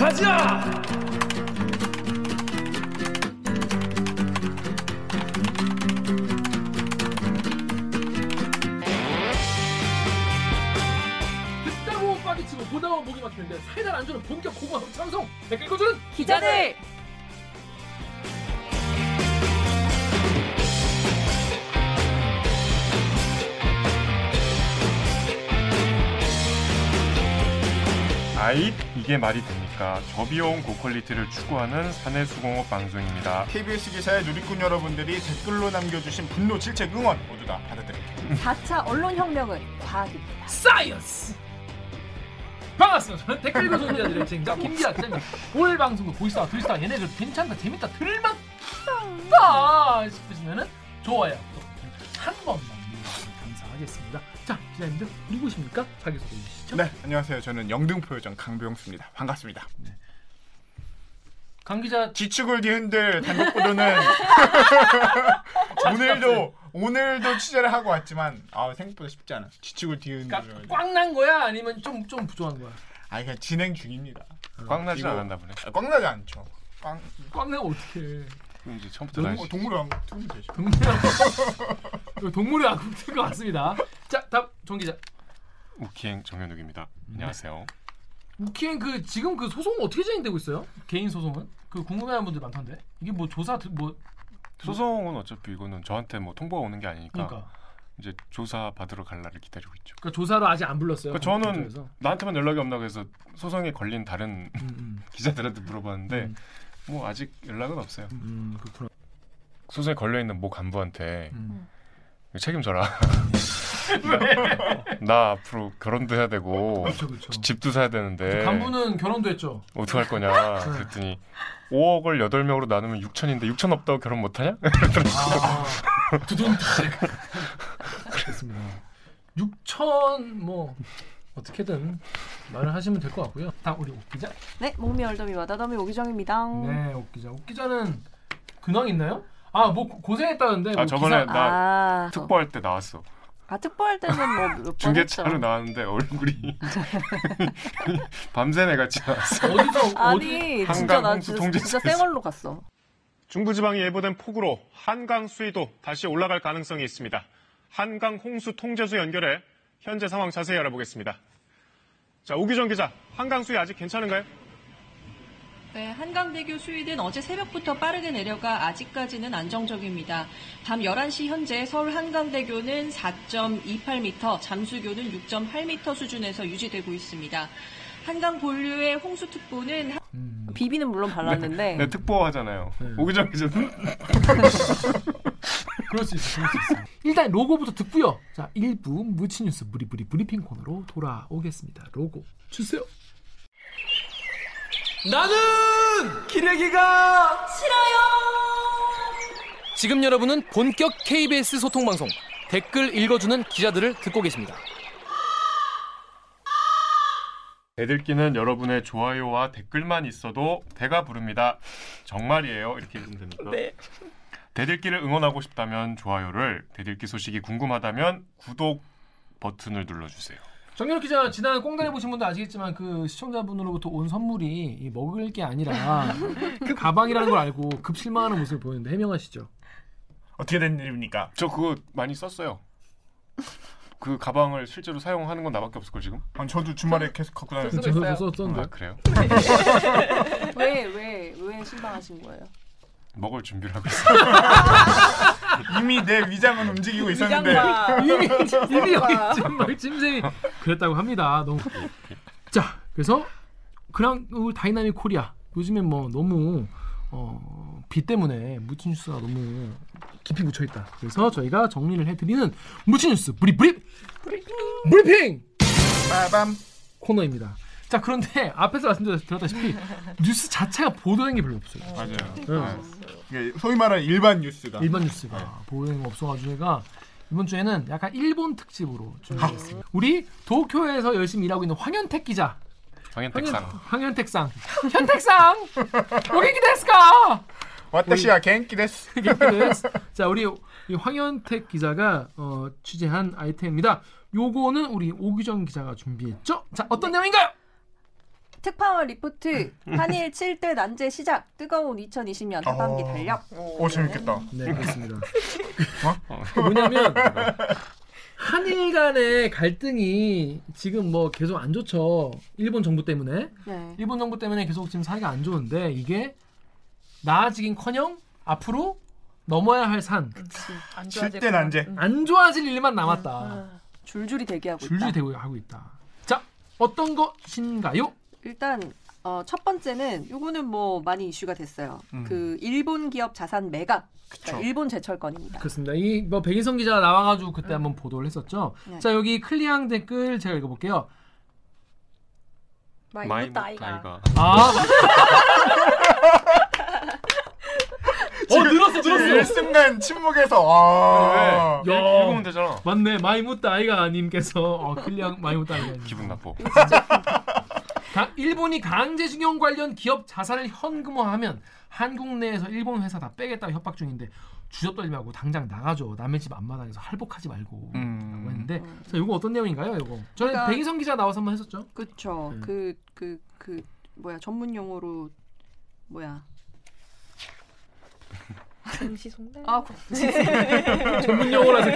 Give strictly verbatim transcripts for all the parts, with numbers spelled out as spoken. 가자! 듣다고 빠기 치고 보다만 목이 막히는데 살살 안 주는 본격 고고한 방송 댓글 읽어주는 기자들! 아잇! 이게 말이 됩니까? 저비용 고퀄리티를 추구하는 사내 수공업 방송입니다. 케이비에스 기사의 누리꾼 여러분들이 댓글로 남겨주신 분노, 질책, 응원 모두 다 받아드립니다. 사 차 언론혁명은 과학입니다. 사이언스! 반갑습니다. 저는 댓글 읽어주는 기자들의 진짜 김기아 기자입니다. 오늘 방송도 보이스타, 둘스타, 얘네들 괜찮다, 재밌다, 들을만하다 싶으시면은 좋아요, 한 번만. 하겠습니다. 자, 기자님들 누구십니까? 자기소개 해주시죠. 네, 안녕하세요. 저는 영등포 요정 강병수입니다. 반갑습니다. 네. 강 기자 지축을 뒤흔들 단독보도는 오늘도 오늘도 취재를 하고 왔지만 아 생각보다 쉽지 않아. 지축을 뒤흔들. 꽉 난 거야? 아니면 좀 좀 부족한 거야? 아니 그냥 진행 중입니다. 어, 꽉 나지 않았나 보네. 아, 꽉 나지 않죠. 꽉 꽉 나면 어떡해? 그럼 이제 처음부터 다시 동물의 왕국 틀면 되죠. 동물의 왕국 틀 것 같습니다. 자, 다음 정 기자. 우키행 정연욱입니다. 음. 안녕하세요. 우키행 그 지금 그 소송 어떻게 진행되고 있어요? 개인 소송은? 그 궁금해하는 분들 많던데. 이게 뭐 조사 뭐 소송은 어차피 이거는 저한테 뭐 통보가 오는 게 아니니까. 그러니까. 이제 조사 받으러 갈 날을 기다리고 있죠. 그러니까 조사로 아직 안 불렀어요. 그러니까 저는 근처에서. 나한테만 연락이 없나고 해서 소송에 걸린 다른 음, 음. 기자들한테 물어봤는데. 음. 뭐 아직 연락은 없어요. 음, 그렇구나. 소송에 걸려 있는 모 간부한테 음. 책임져라. 나 앞으로 결혼도 해야 되고 그쵸, 그쵸. 집도 사야 되는데. 간부는 결혼도 했죠. 어떻게 할 거냐? 네. 그랬더니 오억을 여덟 명으로 나누면 육천인데 육천 없다고 결혼 못 하냐? 아, 두둥. 그렇습니다. 육천 뭐 어떻게든 말을 하시면 될 것 같고요. 다음 우리 오기자. 네, 몸이 얼더미 와다더미 오기정입니다. 네, 오기자. 오기자는 근황 있나요? 아, 뭐 고생했다는데. 아, 뭐 저번에 기사... 나 아... 특보할 때 나왔어. 아, 특보할 때는 뭐 중계차로 나왔는데 얼굴이 밤새 내가 지나왔어. 어디서 아니, 어디... 진짜 나 진짜, 진짜 쌩얼로 갔어. 중부지방이 예보된 폭우로 한강 수위도 다시 올라갈 가능성이 있습니다. 한강 홍수 통제수 연결해 현재 상황 자세히 알아보겠습니다. 자, 오기정 기자, 한강 수위 아직 괜찮은가요? 네, 한강대교 수위는 어제 새벽부터 빠르게 내려가 아직까지는 안정적입니다. 밤 열한 시 현재 서울 한강대교는 사 점 이팔 미터, 잠수교는 육 점 팔 미터 수준에서 유지되고 있습니다. 한강 본류의 홍수특보는 음. 비비는 물론 발랐는데 네, 네, 특보하잖아요. 네. 오기정 기자. 그럴 수 있어, 그럴 수 있어. 일단 로고부터 듣고요. 자, 일 부 무치뉴스 무리무리 브리핑 코너로 돌아오겠습니다. 로고 주세요. 나는 기레기가 싫어요. 지금 여러분은 본격 케이비에스 소통 방송 댓글 읽어주는 기자들을 듣고 계십니다. 애들끼는 여러분의 좋아요와 댓글만 있어도 배가 부릅니다. 정말이에요. 이렇게 읽으면 됩니까? 네. 대들기를 응원하고 싶다면 좋아요를, 대들기 소식이 궁금하다면 구독 버튼을 눌러주세요. 정유롭 기자, 지난 꽁다리 보신 분도 아시겠지만 그 시청자분으로부터 온 선물이 먹을 게 아니라 그 가방이라는 걸 알고 급 실망하는 모습을 보였는데 해명하시죠. 어떻게 된 일입니까? 저 그거 많이 썼어요. 그 가방을 실제로 사용하는 건 나밖에 없을 걸 지금? 아니 저도 주말에 계속 갖고 다녔어요. 저도 썼었는데. 아, 그래요? 왜, 왜, 왜 실망하신 거예요? 먹을 준비를 하고 있어요. 이미 내 위장은 움직이고 있었는데 이미 이미 여기 찜찜이 그랬다고 합니다. 너무 자 그래서 그냥 다이나믹 코리아 요즘에 뭐 너무 어, 비 때문에 무치뉴스가 너무 깊이 묻혀 있다. 그래서 저희가 정리를 해드리는 무치뉴스 브리브리 브리핑 브리핑 빠밤 코너입니다. 자 그런데 앞에서 말씀드렸다시피 뉴스 자체가 보도된 게 별로 없어요. 맞아요. 네. 소위 말하는 일반 뉴스다. 일반 뉴스가 네. 보도된 거 없어가지고 제가 이번 주에는 약간 일본 특집으로 준비했습니다. 우리 도쿄에서 열심히 일하고 있는 황현택 기자. 황현택상. 황현택상. 현택상. 오기기 데스까? 와타시야 겐키 데스. 자 우리 황현택 기자가 어, 취재한 아이템입니다. 요거는 우리 오기정 기자가 준비했죠. 자 어떤 내용인가요? 특파원 리포트 한일 칠 대 난제 시작 뜨거운 이천이십 년 하반기 달력. 오, 오 재밌겠다. 네 그렇습니다. 어? 그 뭐냐면 한일 간의 갈등이 지금 뭐 계속 안 좋죠. 일본 정부 때문에. 네. 일본 정부 때문에 계속 지금 사이가 안 좋은데 이게 나아지긴커녕 앞으로 넘어야 할 산. 그치. 안 좋아질 때 난제. 안 좋아질 일만 남았다. 아, 줄줄이 대기하고 줄줄이 있다. 줄줄이 대기하고 있다. 자, 어떤 것인가요? 일단 어, 첫 번째는 요거는 뭐 많이 이슈가 됐어요. 음. 그 일본 기업 자산 매각. 그러니까 일본 제철 건입니다. 그렇습니다. 이 뭐 백인성 기자가 나와가지고 그때 음. 한번 보도를 했었죠. 네. 자 여기 클리앙 댓글 제가 읽어볼게요. 마이 다이가. 아. 어 늘었어 늘었어. 일순간 침묵에서 와. 네, 야, 읽으면 되잖아. 맞네. 마이무타 아이가 님께서 어, 클리앙 마이무타 아이가 기분 나빠. 가, 일본이 강제징용 관련 기업 자산을 현금화하면 한국 내에서 일본 회사 다 빼겠다고 협박 중인데 주접 떨지 말고 당장 나가줘. 남의 집 앞마당에서 할복하지 말고 음. 라고 했는데 음. 자, 이거 어떤 내용인가요? 이거 저는 그러니까, 백인성 기자 나와서 한번 했었죠. 그렇죠. 네. 그, 그, 그 뭐야 전문 용어로 뭐야 공시송달? 아, 공시송달. 전문 용어라서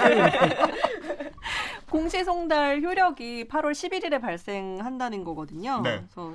공시송달 효력이 팔월 십일일에 발생한다는 거거든요. 네. 그래서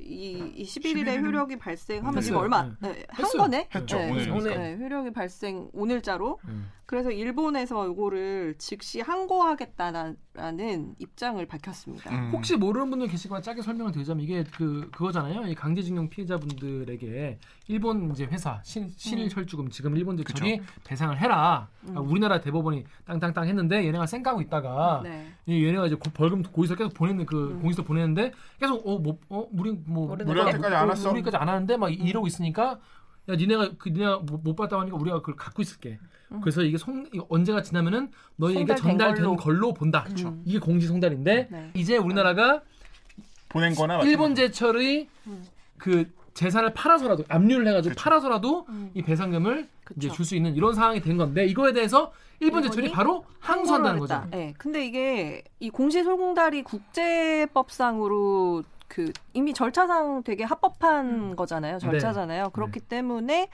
이, 이 십일 일에 효력이 발생하면 됐어요. 지금 얼마 네. 네. 한 거네? 했죠. 네. 오늘. 오늘. 네. 효력이 발생 오늘자로. 음. 그래서 일본에서 이거를 즉시 항고하겠다라는 입장을 밝혔습니다. 음. 혹시 모르는 분들 계시거나 짧게 설명을 드리자면 이게 그 그거잖아요. 이 강제징용 피해자분들에게 일본 이제 회사 신, 신일철주금 지금 일본 제철이 배상을 해라. 음. 그러니까 우리나라 대법원이 땅땅땅 했는데 얘네가 쌩까고 있다가 네. 얘네가 이제 고, 벌금 고의서 계속 보내는 그 음. 공의서 보내는데 계속 어 뭐 어 우리 뭐 우리까지 안 왔어. 우리까지 안 하는데 막 음. 이러고 있으니까. 야 니네가 그 니네가 못 받다 하니까 우리가 그걸 갖고 있을게. 음. 그래서 이게 송 이거 언제가 지나면은 너희에게 전달된 걸로. 걸로 본다. 음. 이게 공시 송달인데 네. 이제 우리나라가 보낸거나 일본 제철의 음. 그 재산을 팔아서라도 압류를 해가지고 그쵸. 팔아서라도 음. 이 배상금을 그쵸. 이제 줄 수 있는 이런 상황이 된 건데 이거에 대해서 일본 제철이 바로 항소한다는 거죠. 네. 근데 이게 이 공시 송달이 국제법상으로 그 이미 절차상 되게 합법한 음. 거잖아요. 절차잖아요. 네. 그렇기 네. 때문에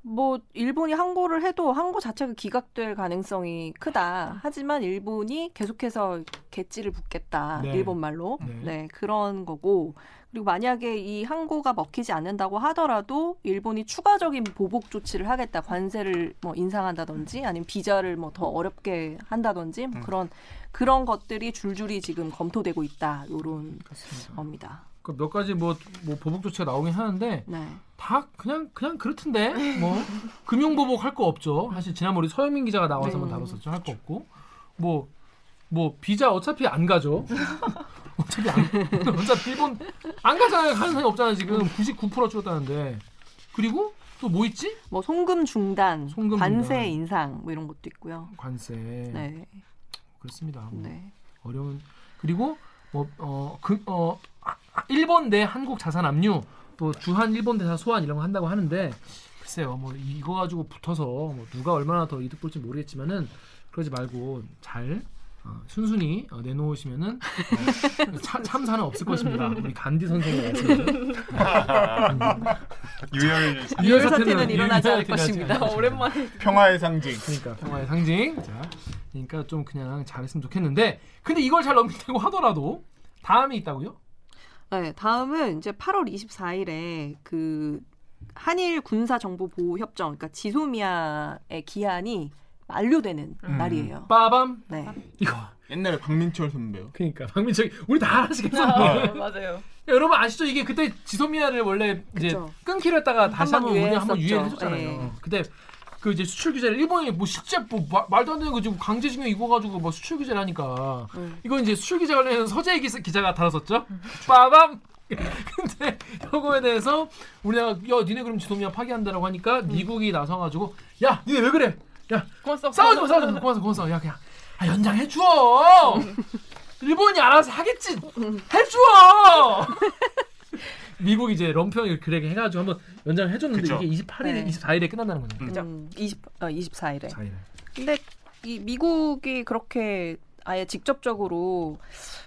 뭐 일본이 항고를 해도 항고 자체가 기각될 가능성이 크다. 하지만 일본이 계속해서 개찌를 붓겠다. 네. 일본 말로. 네. 네, 그런 거고. 그리고 만약에 이 항고가 먹히지 않는다고 하더라도 일본이 추가적인 보복 조치를 하겠다. 관세를 뭐 인상한다든지 아니면 비자를 뭐 더 어렵게 한다든지 뭐 그런 음. 그런 것들이 줄줄이 지금 검토되고 있다. 요런 겁니다. 그 몇 가지 뭐, 뭐 보복 조치가 나오긴 하는데 네. 다 그냥 그냥 그렇던데 뭐 금융 보복 할 거 없죠. 사실 지난번 우리 서영민 기자가 나와서 한번 네. 다뤘었죠. 할 거 없고 뭐 뭐 비자 어차피 안 가죠. 어차피 안 어차피 일본 안 가잖아요. 가는 사람이 없잖아요. 지금 구십구 퍼센트 줄었다는데 그리고 또 뭐 있지? 뭐 송금 중단, 송금 관세 중단. 인상 뭐 이런 것도 있고요. 관세. 네. 그렇습니다. 뭐 네. 어려운 그리고 뭐 어 그 어 일본 내 한국 자산 압류 또 주한 일본 대사 소환 이런 거 한다고 하는데 글쎄요 뭐 이거 가지고 붙어서 뭐 누가 얼마나 더 이득 볼지 모르겠지만은 그러지 말고 잘 어, 순순히 어, 내놓으시면은 어, 차, 참사는 없을 것입니다. 우리 간디 선생님 유혈 유혈 사태는 일어나지 않을 것입니다. 오랜만에 평화의 상징. 그러니까 평화의 상징. 자, 그러니까 좀 그냥 잘했으면 좋겠는데 근데 이걸 잘 넘기려고 하더라도 다음이 있다고요? 네, 다음은 이제 팔월 이십사일에 그 한일 군사 정보 보호 협정, 그러니까 지소미아의 기한이 만료되는 음. 날이에요. 빠밤. 네. 이거 옛날에 박민철 선배요. 그러니까 박민철 우리 다 아시겠어요. 아, 맞아요. 여러분 아시죠? 이게 그때 지소미아를 원래 이제 그쵸. 끊기로 했다가 다시 한번 우리 한번 유예해줬잖아요. 네. 그때 그 이제 수출 규제를 일본이 뭐 실제 뭐 마, 말도 안 되는 거 지금 강제징용 이거 가지고 뭐 수출 규제를 하니까 음. 이건 이제 수출 규제 관련해서 서재희 기사, 기자가 다뤘었죠. 음. 빠밤. 근데 이거에 대해서 우리가 야 니네 그럼 지소미아 파기한다라고 하니까 음. 미국이 나서가지고 야 니네 왜 그래? 야 고맙소, 싸우지 마 싸우지 마 고맙소 고맙소 야 그냥 아, 연장해 주어. 일본이 알아서 하겠지. 해 주어. 미국 이제 럼평이 그렇게 해가지고 한번 연장을 해줬는데 그쵸. 이게 이십팔일에 네. 이십사일에 끝난다는 거죠. 그죠? 음, 이십 어 이십사일에. 이십사일에. 근데 이 미국이 그렇게 아예 직접적으로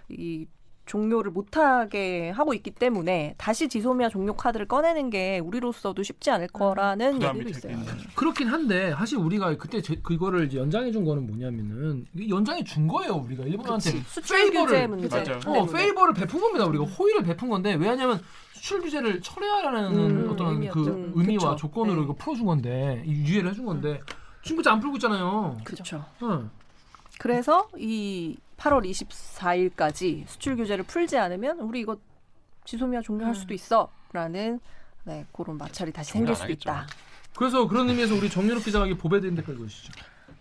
이 종료를 못하게 하고 있기 때문에 다시 지소미아 종료 카드를 꺼내는 게 우리로서도 쉽지 않을 거라는 얘기도 있어요. 있는. 그렇긴 한데 사실 우리가 그때 제, 그거를 이제 연장해 준 거는 뭐냐면은 연장해 준 거예요. 우리가 일본한테 수출 규제 문제. 어, 페이버를 베푼 겁니다. 우리가 호의를 베푼 건데 왜냐하면 수출 규제를 철회하라는 음, 어떤 의미였죠. 그 의미와 그쵸. 조건으로 네. 이거 풀어준 건데 유예를 해준 건데 지금까지 안 풀고 있잖아요. 그렇죠. 응. 그래서 이 팔월 이십사일까지 수출 규제를 풀지 않으면 우리 이거 지소미아 종료할 음. 수도 있어라는 네, 그런 마찰이 다시 생길 수도 하겠죠. 있다. 그래서 그런 의미에서 우리 정유롭 기자에게 보배드린 댓글 보시죠.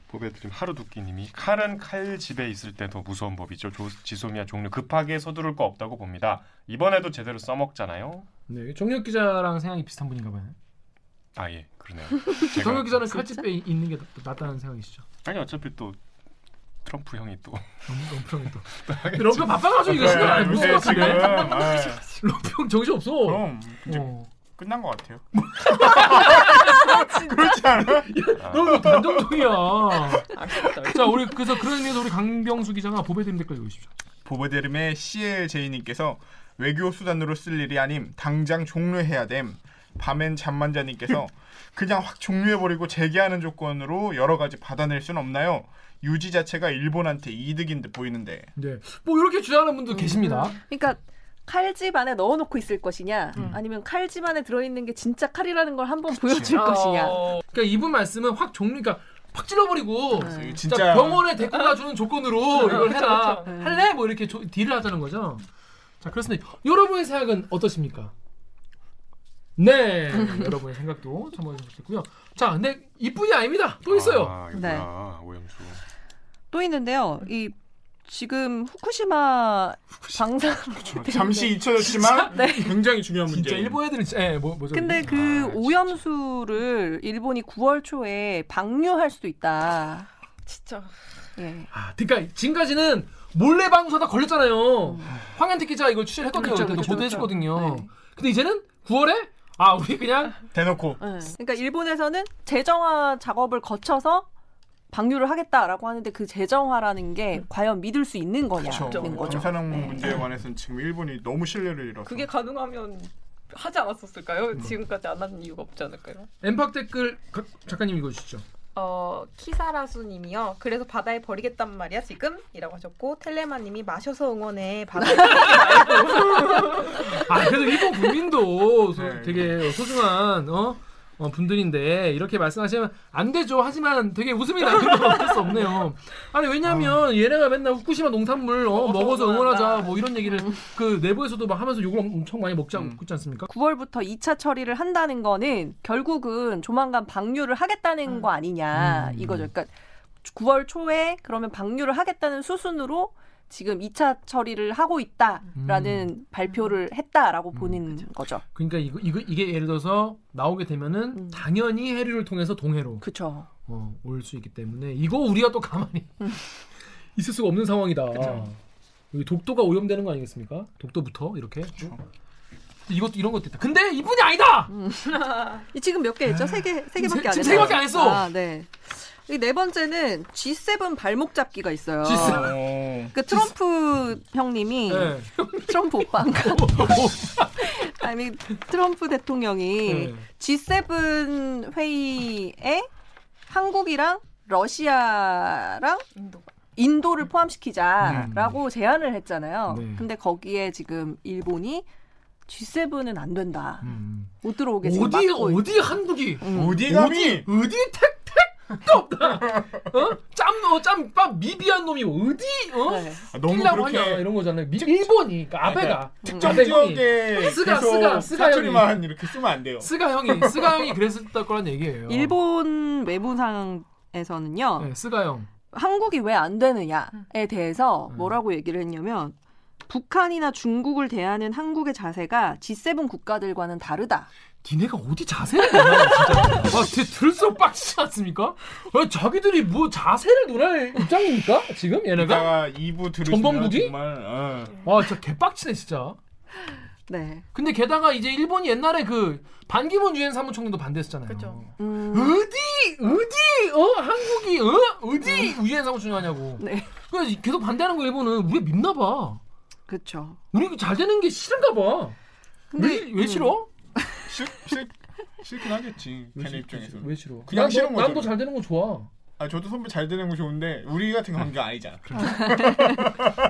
보배드림 하루두끼님이 칼은 칼 집에 있을 때 더 무서운 법이죠. 조, 지소미아 종료 급하게 서두를 거 없다고 봅니다. 이번에도 제대로 써먹잖아요. 네, 정유롭 기자랑 생각이 비슷한 분인가 봐요. 아 예, 그러네요. 정유롭 기자는 칼집에 있는 게 낫다는 생각이시죠? 아니 어차피 또 트럼프 형이 또 트럼프 형이 또 트럼프 바빠가지고 이거 신경 안 쓰고 지금 트럼프 형 정신 없어. 그럼 이제 어. 끝난 것 같아요. 그렇지 않아? 너무 단정적이야. 자 우리 그래서 그런 의미에서 우리 강병수 기자가 보배드림 댓글 읽으십시오. 보배드림의 씨엘제이님께서 외교 수단으로 쓸 일이 아님 당장 종료해야 됨. 밤엔 잠만 자님께서 그냥 확 종료해버리고 재개하는 조건으로 여러 가지 받아낼 순 없나요? 유지 자체가 일본한테 이득인 듯 보이는데. 네, 뭐 이렇게 주장하는 분도 음. 계십니다. 그러니까 칼집 안에 넣어놓고 있을 것이냐, 음. 아니면 칼집 안에 들어있는 게 진짜 칼이라는 걸 한번 보여줄 아~ 것이냐. 그러니까 이분 말씀은 확 종료, 그러니까 확 찔러버리고 네. 진짜 병원에 데리고 가주는 조건으로 이걸 해라. 네. 할래? 뭐 이렇게 조, 딜을 하자는 거죠. 자, 그렇습니다. 여러분의 생각은 어떠십니까? 네, 여러분의 생각도 참고해주시면 좋겠고요. 자, 근데 이뿐이 아닙니다. 또 있어요. 아, 네, 오염수. 또 있는데요. 이 지금 후쿠시마 방사 잠시 잊혀졌지만 네. 굉장히 중요한 문제. 일본 애들은 예, 뭐 뭐죠? 근데 그 아, 오염수를 일본이 구월 초에 방류할 수도 있다. 진짜. 예. 아, 그러니까 지금까지는 몰래 방사다 걸렸잖아요. 음. 황현택 기자 이걸 취재를 했거든요. 그때도 그렇죠, 보도했거든요. 그렇죠. 네. 근데 이제는 구월에 아 우리 그냥 대놓고. 네. 그러니까 일본에서는 재정화 작업을 거쳐서 방류를 하겠다라고 하는데 그 재정화라는 게 과연 믿을 수 있는 거냐는 그렇죠. 거죠. 방사능 네. 문제에 관해서는 지금 일본이 너무 신뢰를 잃어서 그게 가능하면 하지 않았었을까요? 음. 지금까지 안 하는 이유가 없지 않을까요? 엠팍 댓글 가, 작가님 읽어주시죠. 어, 키사라수님이요. 그래서 바다에 버리겠단 말이야 지금? 이라고 하셨고 텔레마님이 마셔서 응원해. 바다에 아, 그래도 일본 국민도 소, 네. 되게 소중한 어? 어, 분들인데 이렇게 말씀하시면 안 되죠. 하지만 되게 웃음이 나는 건 어쩔 수 없네요. 아니 왜냐하면 어. 얘네가 맨날 후쿠시마 농산물 어, 먹어서 응원하자 뭐 이런 얘기를 그 내부에서도 막 하면서 욕을 엄청 많이 먹지 않고 있지 않습니까? 구월부터 이 차 처리를 한다는 거는 결국은 조만간 방류를 하겠다는 음. 거 아니냐 음. 이거죠. 그러니까 구월 초에 그러면 방류를 하겠다는 수순으로 지금 이 차 처리를 하고 있다라는 음. 발표를 했다라고 보는 음, 그렇죠. 거죠. 그러니까 이거, 이거 이게 예를 들어서 나오게 되면은 음. 당연히 해류를 통해서 동해로 그렇죠. 어, 올 수 있기 때문에 이거 우리가 또 가만히 음. 있을 수가 없는 상황이다. 그렇죠. 여기 독도가 오염되는 거 아니겠습니까? 독도부터 이렇게. 그렇죠. 이것도 이런 것도 있다. 근데 이분이 아니다. 음. 지금 몇 개 했죠? 세 개, 세 개밖에 안 했어요. 세 개밖에 안 했어. 아, 네. 이 네 번째는 지세븐 발목 잡기가 있어요. 지세븐. 그 트럼프 지세... 형님이 네. 트럼프 오빠인가? 아니 트럼프 대통령이 네. 지세븐 회의에 한국이랑 러시아랑 인도. 인도를 포함시키자라고 음. 제안을 했잖아요. 네. 근데 거기에 지금 일본이 지세븐은 안 된다. 음. 못 들어오게 지금 어디 어디 한국이 음. 어디 감히 어디 택 또 없다. 어? 짬, 짬, 밥 미비한 놈이 어디? 어? 네. 아, 너무 그렇게 하냐, 이런 거잖아요. 미, 일본이, 그러니까 아베가 특정 지역에 스가 스가 스가 형이만 이렇게 쓰면 안 돼요. 스가 형이, 스가 형이 그랬을 거란 얘기예요. 일본 외무상에서는요. 네, 스가 형. 한국이 왜 안 되느냐에 대해서 음. 뭐라고 얘기를 했냐면. 북한이나 중국을 대하는 한국의 자세가 지세븐 국가들과는 다르다. 니네가 어디 자세를 논하냐 진짜. 아, 들썩 빡치지 않습니까? 아, 자기들이 뭐 자세를 논할 입장입니까? 지금 얘네가? 이 부 들으시면 전범부지? 정말. 어. 와 진짜 개빡치네 진짜. 네. 근데 게다가 이제 일본이 옛날에 그 반기문 유엔 사무총리도 반대했었잖아요. 그렇죠. 음... 어디 어디 어 한국이 어 어디 유엔 사무총리 하냐고. 네. 그래서 계속 반대하는 거 일본은 우리 믿나 봐. 그렇죠. 우리 잘 되는 게 싫은가 봐. 근데 왜, 왜 싫어? 음. 싫, 싫, 싫긴 하겠지. 걔네 입장에서. 왜 싫어? 그냥 난, 싫은 거죠. 난도 잘 되는 거 좋아. 아 저도 선배 잘 되는 거 좋은데 우리 같은 관계가 아니잖아.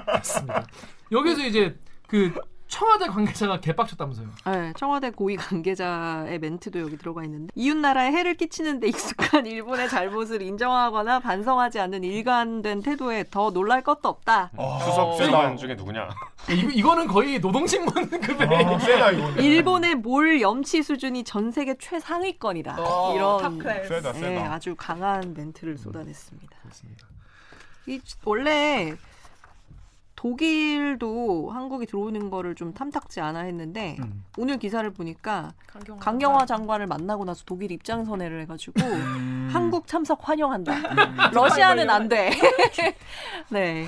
맞습니다. 여기서 이제 그 청와대 관계자가 개빡쳤다면서요. 네, 청와대 고위 관계자의 멘트도 여기 들어가 있는데 이웃나라에 해를 끼치는 데 익숙한 일본의 잘못을 인정하거나 반성하지 않는 일관된 태도에 더 놀랄 것도 없다. 어, 수석 세단 중에 누구냐. 이, 이거는 거의 노동신문급의 아, 세다, 이거는. 일본의 몰 염치 수준이 전 세계 최상위권이다. 어, 이런 세다, 세다. 네, 아주 강한 멘트를 쏟아냈습니다. 그렇습니다. 이, 원래 독일도 한국이 들어오는 거를 좀 탐탁지 않아 했는데 음. 오늘 기사를 보니까 강경화, 강경화 장관을 만나고 나서 독일 입장 선회를 해가지고 음. 한국 참석 환영한다. 음. 러시아는 안 돼. 네.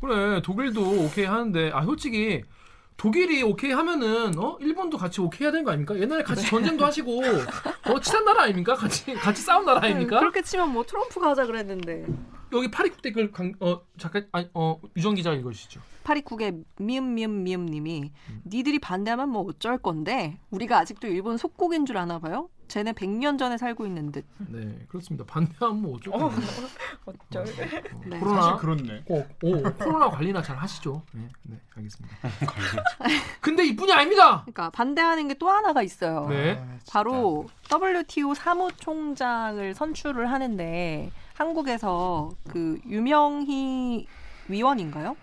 그래 독일도 오케이 하는데 아 솔직히 독일이 오케이 하면은 어 일본도 같이 오케이 해야 되는 거 아닙니까? 옛날에 같이 네. 전쟁도 하시고 어 친한 나라 아닙니까? 같이 같이 싸운 나라 아닙니까? 음, 그렇게 치면 뭐 트럼프가 하자 그랬는데. 여기 파리국 댓글 강, 어, 작가, 아니, 어, 유정 기자 읽어주시죠. 파리국의 미음미음미음님이 음. 니들이 반대하면 뭐 어쩔 건데 우리가 아직도 일본 속국인 줄 아나 봐요? 쟤네 백 년 전에 살고 있는 듯. 네, 그렇습니다. 반대하면 뭐 어쩔 건데. 어, 어쩔. 어, 네. 코로나, 사실 그렇네. 어, 어, 코로나 관리나 잘 하시죠. 네, 네 알겠습니다. 근데 이뿐이 아닙니다. 그러니까 반대하는 게 또 하나가 있어요. 네. 바로 더블유티오 사무총장을 선출을 하는데 한국에서 그 유명희 위원인가요?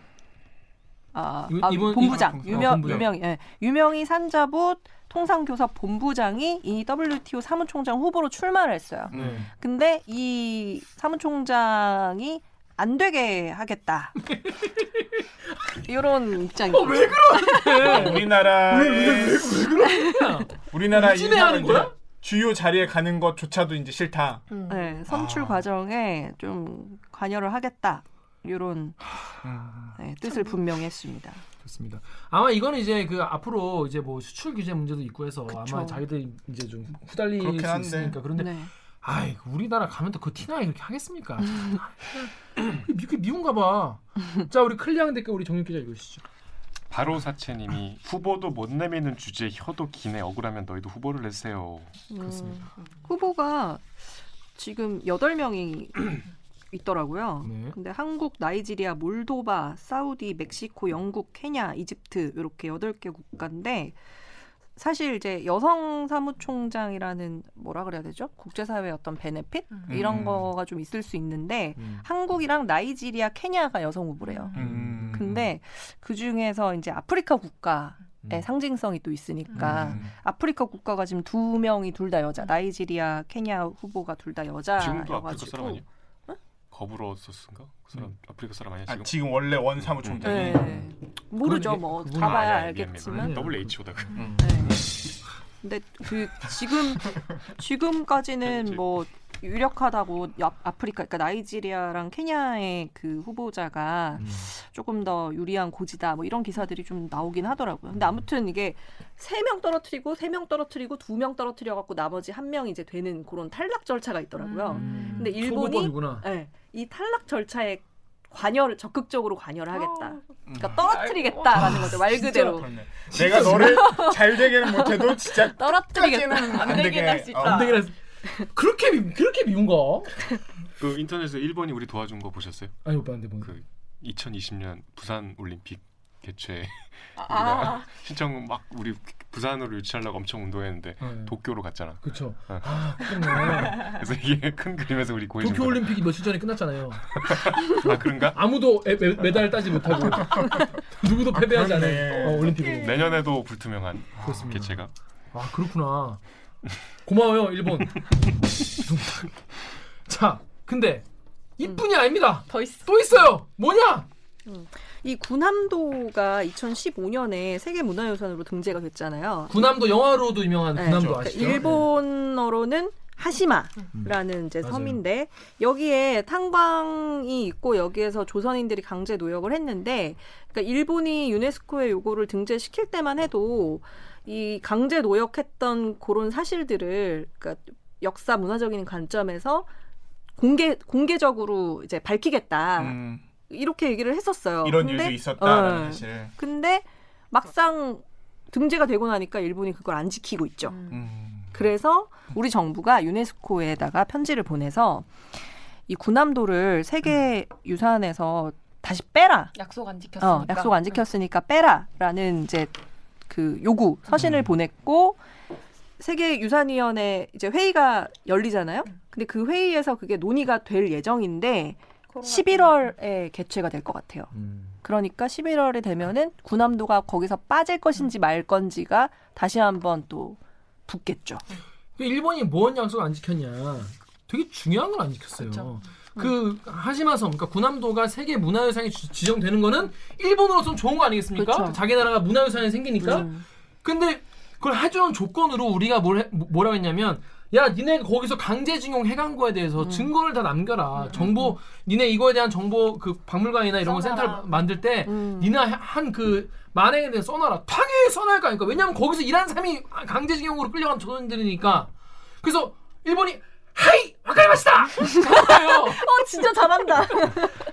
아, 유, 아 이번, 본부장 이번, 유명 아, 본부장. 유명희 예. 유명희 산자부 통상교섭 본부장이 이 더블유티오 사무총장 후보로 출마를 했어요. 네. 근데 이 사무총장이 안 되게 하겠다. 이런 입장이. 어, 왜 그러는데? 우리나라 왜 왜 왜 그러냐? 우리나라 인사하는 거야? 주요 자리에 가는 것조차도 이제 싫다. 음. 네, 선출 아. 과정에 좀 관여를 하겠다. 이런 아. 네, 뜻을 참. 분명히 했습니다. 좋습니다. 아마 이거는 이제 그 앞으로 이제 뭐 수출 규제 문제도 있고 해서 그쵸. 아마 자기들이 이제 좀 후달릴 수 있으니까 그런데 네. 아이 우리나라 가면 또 그 티나 이렇게 하겠습니까? 이렇게 미운가 봐. 자 우리 클리앙 댓글 우리 정윤 기자 읽으시죠. 바로 사채님이 후보도 못 내미는 주제에 혀도 기네. 억울하면 너희도 후보를 내세요. 음, 그렇습니다. 후보가 지금 여덟 명이 있더라고요. 네. 근데 한국, 나이지리아, 몰도바, 사우디, 멕시코, 영국, 케냐, 이집트 이렇게 여덟 개 국가인데 사실 이제 여성 사무총장이라는 뭐라 그래야 되죠? 국제사회의 어떤 베네핏? 음. 이런 거가 좀 있을 수 있는데 음. 한국이랑 나이지리아, 케냐가 여성 후보래요. 음. 근데 그중에서 이제 아프리카 국가의 음. 상징성이 또 있으니까 음. 아프리카 국가가 지금 두 명이 둘 다 여자. 나이지리아, 케냐 후보가 둘 다 여자여가지고. 지금도 아프리카 사람 아니야? 거부로었었는가? 그 사람 음. 아프리카 사람 아니야 지금? 아, 지금 원래 원 사무총장이 네. 음. 모르죠 뭐 가봐야 알겠지만 더블유에이치오다 그. 음. 네. 근데 그 지금 지금까지는 뭐 유력하다고 아프리카 그러니까 나이지리아랑 케냐의 그 후보자가 음. 조금 더 유리한 고지다 뭐 이런 기사들이 좀 나오긴 하더라고요. 근데 아무튼 이게 세 명 떨어뜨리고 세 명 떨어뜨리고 두 명 떨어뜨려 갖고 나머지 한 명 이제 되는 그런 탈락 절차가 있더라고요. 음. 근데 일본이 네, 이 탈락 절차에 관여를 적극적으로 관여를 하겠다. 그러니까 떨어뜨리겠다라는 거죠. 말 그대로. 내가 너를 잘 되게는 못해도 진짜 떨어뜨리겠다. 안 되게 할 수 있다. 안 되게 할 수. 그렇게 미, 그렇게 미운가? 그 인터넷에서 일본이 우리 도와준 거 보셨어요? 아니 못 봤는데 뭔가. 그 이천이십 년 부산 올림픽 개최 아~ 신청 막 우리 부산으로 유치하려고 엄청 운동했는데 네. 도쿄로 갔잖아. 그렇죠. 어. 아, 그래서 이게 큰 그림에서 우리 고인 도쿄 올림픽이 며칠 전에 끝났잖아요. 아 그런가? 아무도 에, 매, 메달을 따지 못하고 누구도 패배하지 아, 않은 어, 올림픽. 내년에도 불투명한 아, 개최가. 아 그렇구나. 고마워요 일본. 자 근데 이뿐이 음. 아닙니다. 더 있어. 또 있어요. 뭐냐? 음. 이 군함도가 이천십오 년에 세계문화유산으로 등재가 됐잖아요. 군함도 영화로도 유명한 네. 군함도 아시죠? 그러니까 일본어로는 하시마라는 음. 이제 맞아요. 섬인데 여기에 탄광이 있고 여기에서 조선인들이 강제 노역을 했는데 그러니까 일본이 유네스코에 요거를 등재시킬 때만 해도 이 강제 노역했던 그런 사실들을 그러니까 역사 문화적인 관점에서 공개 공개적으로 이제 밝히겠다. 음. 이렇게 얘기를 했었어요. 이런 근데, 뉴스 있었다라는 어, 사실. 근데 막상 등재가 되고 나니까 일본이 그걸 안 지키고 있죠. 음. 그래서 우리 정부가 유네스코에다가 편지를 보내서 이 군함도를 세계 음. 유산에서 다시 빼라. 약속 안 지켰으니까. 어, 약속 안 지켰으니까 빼라라는 이제 그 요구 서신을 음. 보냈고 세계 유산위원회 이제 회의가 열리잖아요. 근데 그 회의에서 그게 논의가 될 예정인데 십일월에 개최가 될 것 같아요. 음. 그러니까 십일월에 되면은 군함도가 거기서 빠질 것인지 말 건지가 다시 한번 또 붙겠죠. 일본이 뭔 약속을 안 지켰냐? 되게 중요한 걸 안 지켰어요. 그렇죠. 그 하시마섬, 그러니까 군함도가 세계 문화유산이 지정되는 거는 일본으로서는 좋은 거 아니겠습니까? 그렇죠. 자기 나라가 문화유산이 생기니까. 음. 근데 그걸 해주는 조건으로 우리가 뭘 해, 뭐라고 했냐면, 야, 니네 거기서 강제징용 해간 거에 대해서 음. 증거를 다 남겨라. 음. 정보, 니네 이거에 대한 정보, 그 박물관이나 이런 거 센터를 만들 때, 음. 니네 한 그 만행에 대해서 써놔라. 당연히 써놔야 할 거 아닙니까? 왜냐면 거기서 일하는 사람이 강제징용으로 끌려간 조선들이니까. 그래서 일본이, 하이! 와카리마시다! 어, 진짜 잘한다.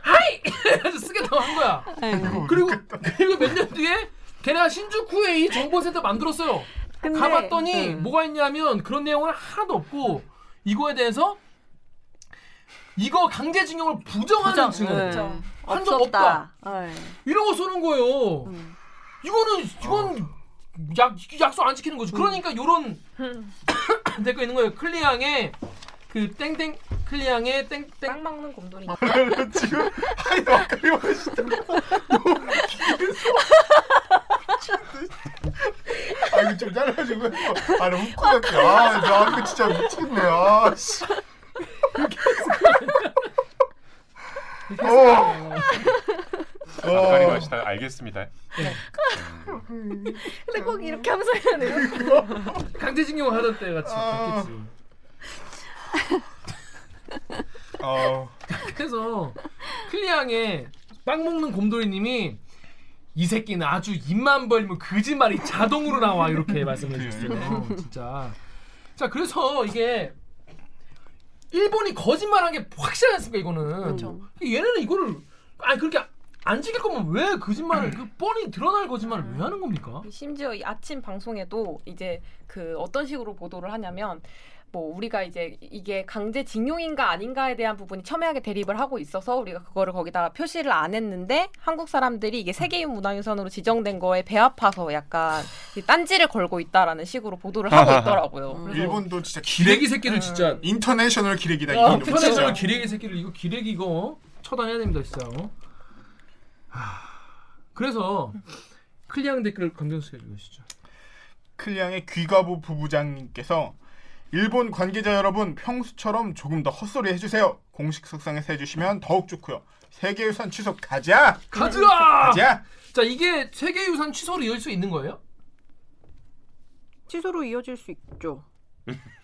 하이! 이래서 쓰겠다고 한 거야. 아이고, 그리고, 그리고 몇 년 뒤에 걔네가 신주쿠에 이 정보센터 만들었어요. 근데, 가봤더니 음. 뭐가 있냐면 그런 내용은 하나도 없고 이거에 대해서 이거 강제징용을 부정하는 증언, 부정, 한 적 없다. 어이. 이런 거 쓰는 거예요. 음. 이거는 이건 어. 약, 약속 안 지키는 거죠. 음. 그러니까 이런 음. 댓글 있는 거예요. 클리앙의 그 땡땡 클리앙의 땡땡 빵 먹는 곰돌이. 지금 아니 와카리마 시다. 너무 웃기겠어. 아 이거 좀 잘라주고. 아 너무 웃고 갈게. 아 나 이거 진짜 미치겠네. 아 씨. 와카리마 시다. 알겠습니다. 근데 꼭 이렇게 하면서 해야 돼요. 강제징용 하던 때 같이 바뀌었지. 어. 그래서 클리앙의 빵 먹는 곰돌이님이 이 새끼는 아주 입만 벌면 거짓말이 자동으로 나와 이렇게 말씀해 주셨어요. 진짜. 자 그래서 이게 일본이 거짓말한 게 확실하지 않습니까 이거는. 그렇죠. 얘네는 이거를 아니 그렇게 안 지킬 거면 왜 거짓말을 그 뻔히 드러날 거짓말을 왜 하는 겁니까? 심지어 이 아침 방송에도 이제 그 어떤 식으로 보도를 하냐면. 뭐 우리가 이제 이게 강제징용인가 아닌가에 대한 부분이 첨예하게 대립을 하고 있어서 우리가 그거를 거기다가 표시를 안 했는데 한국 사람들이 이게 세계문화유산으로 지정된 거에 배 아파서 약간 딴지를 걸고 있다라는 식으로 보도를 하고 있더라고요. 그래서 일본도 진짜 기레기 새끼를 음. 진짜 인터내셔널 기레기다. 어, 인터내셔널 기레기 새끼를 이거 기레기 이거 처단해야 됩니다 진짜. 하... 그래서 클리앙 댓글을 강병수 읽으시죠. 클리앙의 귀가부 부부장님께서 일본 관계자 여러분 평소처럼 조금 더 헛소리 해주세요. 공식 석상에서 해주시면 더욱 좋고요. 세계유산 취소 가자! 가자! 가자! 자 이게 세계유산 취소로 이어질 수 있는 거예요? 취소로 이어질 수 있죠.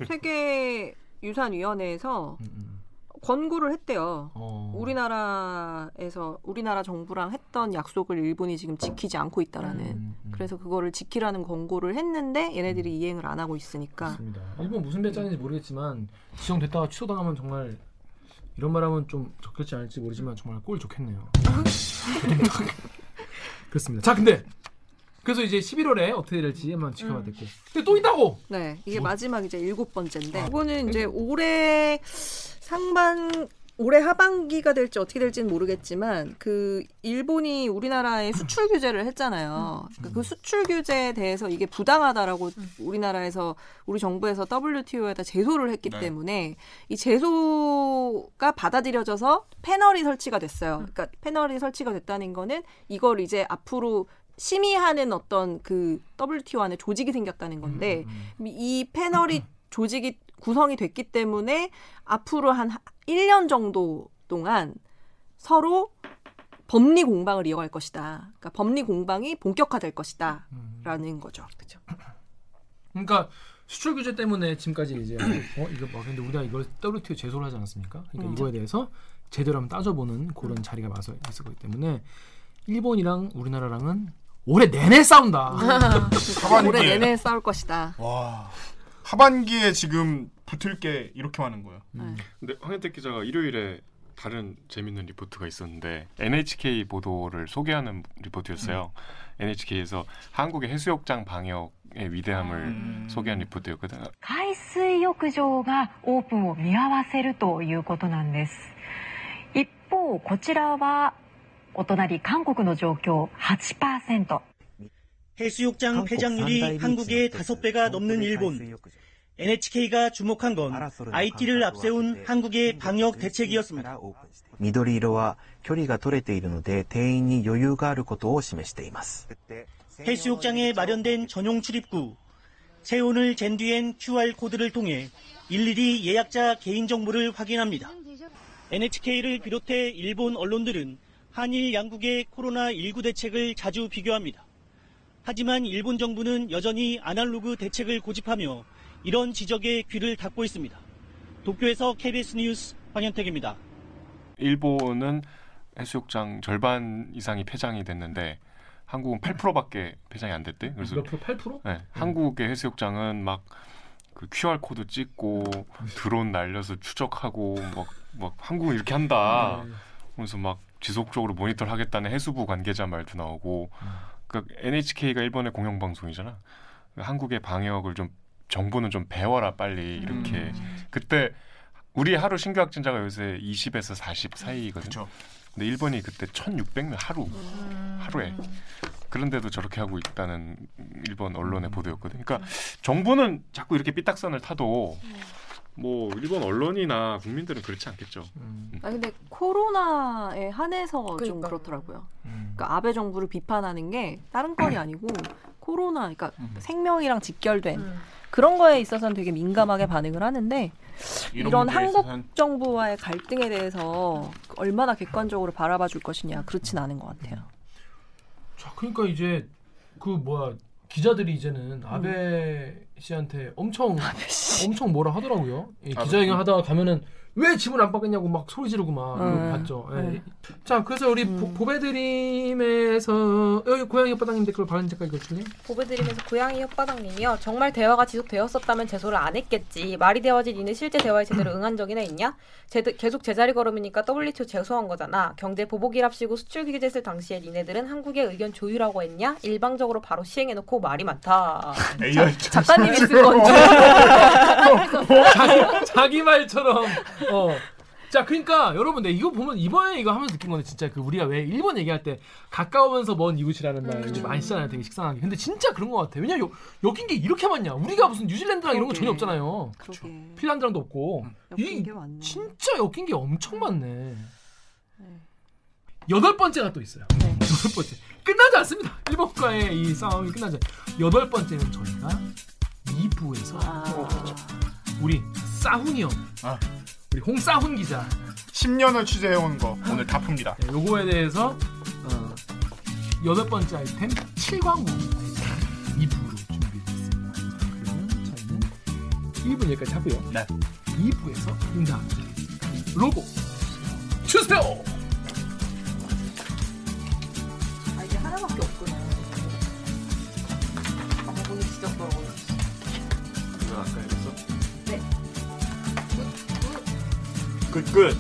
세계유산위원회에서 권고를 했대요. 어... 우리나라에서 우리나라 정부랑 했던 약속을 일본이 지금 지키지 않고 있다라는. 음, 음. 그래서 그거를 지키라는 권고를 했는데 얘네들이 음. 이행을 안 하고 있으니까. 맞습니다. 일본 무슨 배짱인지 모르겠지만 지정됐다가 취소당하면 정말 이런 말하면 좀 적절치 않을지 모르지만 정말 꼴 좋겠네요. 그렇습니다. 자 근데 그래서 이제 십일월에 어떻게 될지 한번 지켜봐야 되고. 음. 근데 또 있다고. 네 이게 뭐? 마지막 이제 일곱 번째인데. 아, 이거는 이제 올해 상반 올해 하반기가 될지 어떻게 될지는 모르겠지만 그 일본이 우리나라에 수출 규제를 했잖아요. 그러니까 그 수출 규제에 대해서 이게 부당하다라고 우리나라에서 우리 정부에서 더블유티오에다 제소를 했기 네. 때문에 이 제소가 받아들여져서 패널이 설치가 됐어요. 그러니까 패널이 설치가 됐다는 거는 이걸 이제 앞으로 심의하는 어떤 그 더블유티오 안에 조직이 생겼다는 건데 이 패널이 조직이 구성이 됐기 때문에 앞으로 한 일 년 정도 동안 서로 법리 공방을 이어갈 것이다. 그러니까 법리 공방이 본격화될 것이다. 라는 거죠. 그렇죠. 그러니까 수출 규제 때문에 지금까지 이제 어 이거 뭐 근데 우리가 이걸 더블유티오 제소를 하지 않았습니까? 그러니까 음. 이거에 대해서 제대로 한번 따져보는 그런 자리가 와서 있을 거기 때문에 일본이랑 우리나라랑은 올해 내내 싸운다. 올해 내내 싸울 것이다. 와. 하반기에 지금 붙을 게 이렇게 많은 거예요. 음. 근데 황현택 기자가 일요일에 다른 재밌는 리포트가 있었는데 엔에이치케이 보도를 소개하는 리포트였어요. 음. 엔에이치케이에서 한국의 해수욕장 방역의 위대함을 음. 소개한 리포트였거든요. 해수욕장이 오픈을 미야와세루ということなんです. 一方こちらはお隣韓国の状況 팔 퍼센트. 해수욕장 폐장률이 한국의 다섯 배가 넘는 일본. 엔에이치케이가 주목한 건 아이티를 앞세운 한국의 방역 대책이었습니다. 미도리로와 거리가 떨어져 있어서 대인이 여유가 あることを示しています. 해수욕장에 마련된 전용 출입구, 체온을 잰 뒤엔 큐알 코드를 통해 일일이 예약자 개인정보를 확인합니다. 엔에이치케이를 비롯해 일본 언론들은 한일 양국의 코로나십구 대책을 자주 비교합니다. 하지만 일본 정부는 여전히 아날로그 대책을 고집하며 이런 지적에 귀를 닫고 있습니다. 도쿄에서 케이비에스 뉴스 황현택입니다. 일본은 해수욕장 절반 이상이 폐장이 됐는데 한국은 팔 퍼센트밖에 폐장이 안 됐대. 그래서 팔 퍼센트? 네, 음. 한국의 해수욕장은 막 그 큐알 코드 찍고 드론 날려서 추적하고 막, 막 한국은 이렇게 한다. 그래서 막 지속적으로 모니터를 하겠다는 해수부 관계자 말도 나오고. 그러니까 엔에이치케이가 일본의 공영방송이잖아. 한국의 방역을 좀 정부는 좀 배워라 빨리 이렇게. 음. 그때 우리 하루 신규 확진자가 요새 이십에서 사십 사이거든요. 그쵸. 근데 일본이 그때 천육백 명 하루 음. 하루에. 그런데도 저렇게 하고 있다는 일본 언론의 보도였거든요. 그러니까 정부는 자꾸 이렇게 삐딱선을 타도 뭐 일본 언론이나 국민들은 그렇지 않겠죠. 음. 아 근데 코로나에 한해서 그러니까. 좀 그렇더라고요. 음. 그러니까 아베 정부를 비판하는 게 다른 건이 아니고 코로나, 그러니까 음. 생명이랑 직결된 음. 그런 거에 있어서는 되게 민감하게 반응을 하는데 이런, 이런 한국 정부와의 갈등에 대해서 얼마나 객관적으로 바라봐 줄 것이냐 그렇진 않은 것 같아요. 자, 그러니까 이제 그 뭐야 기자들이 이제는 아베 씨한테 엄청 아베 씨. 엄청 뭐라 하더라고요. 예, 기자회견 하다가 가면은 왜 집을 안 바꿨냐고 막 소리 지르고 막 음. 봤죠. 예. 음. 자, 그래서 우리 음. 보배드림에서 여기 고양이 혓바닥님 댓글 바른 댓글 읽어주세요. 보배드림에서 고양이 혓바닥님이요. 정말 대화가 지속되었었다면 재소를 안 했겠지. 말이 되어지 니네 실제 대화에 제대로 응한 적이나 있냐? 제, 계속 제자리 걸음이니까 더블유티오 재소한 거잖아. 경제 보복이랍시고 수출 규제 쓸 당시에 니네들은 한국의 의견 조율하고 했냐? 일방적으로 바로 시행해놓고 말이 많다. 자, 작가님이 쓴 건지. 자기, 자기 말처럼. 어. 자, 그러니까 여러분, 네, 이거 보면 이번에 이거 하면서 느낀 건데 진짜 그 우리가 왜 일본 얘기할 때 가까우면서 먼 이웃이라는 말 음. 많이 쓰잖아요. 되게 식상하게. 근데 진짜 그런 것 같아. 왜냐면 여긴 게 이렇게 많냐. 우리가 무슨 뉴질랜드랑 그러게. 이런 거 전혀 없잖아요. 그렇죠. 핀란드랑도 없고. 이 진짜 엮인 게 엄청 많네. 네. 여덟 번째가 또 있어요. 네. 여덟 번째 끝나지 않습니다. 일본과의 이 싸움이 끝나지 않습니다. 여덟 번째는 저희가 이 부에서 아. 우리 싸훈이 형. 아. 우리 홍싸훈 기자 십 년을 취재해온 거 오늘 다 풉니다. 네, 요거에 대해서 어, 여덟 번째 아이템 칠광구 이 부로 준비했습니다. 그러면 저희는 일 부 여기까지 하고요. 네. 이 부에서 인사드리겠습니다. 로고 주세요. 아 이게 하나밖에 없구나. 아 오늘 진짜 더러워. 이거 아까 했어? 네. 끝.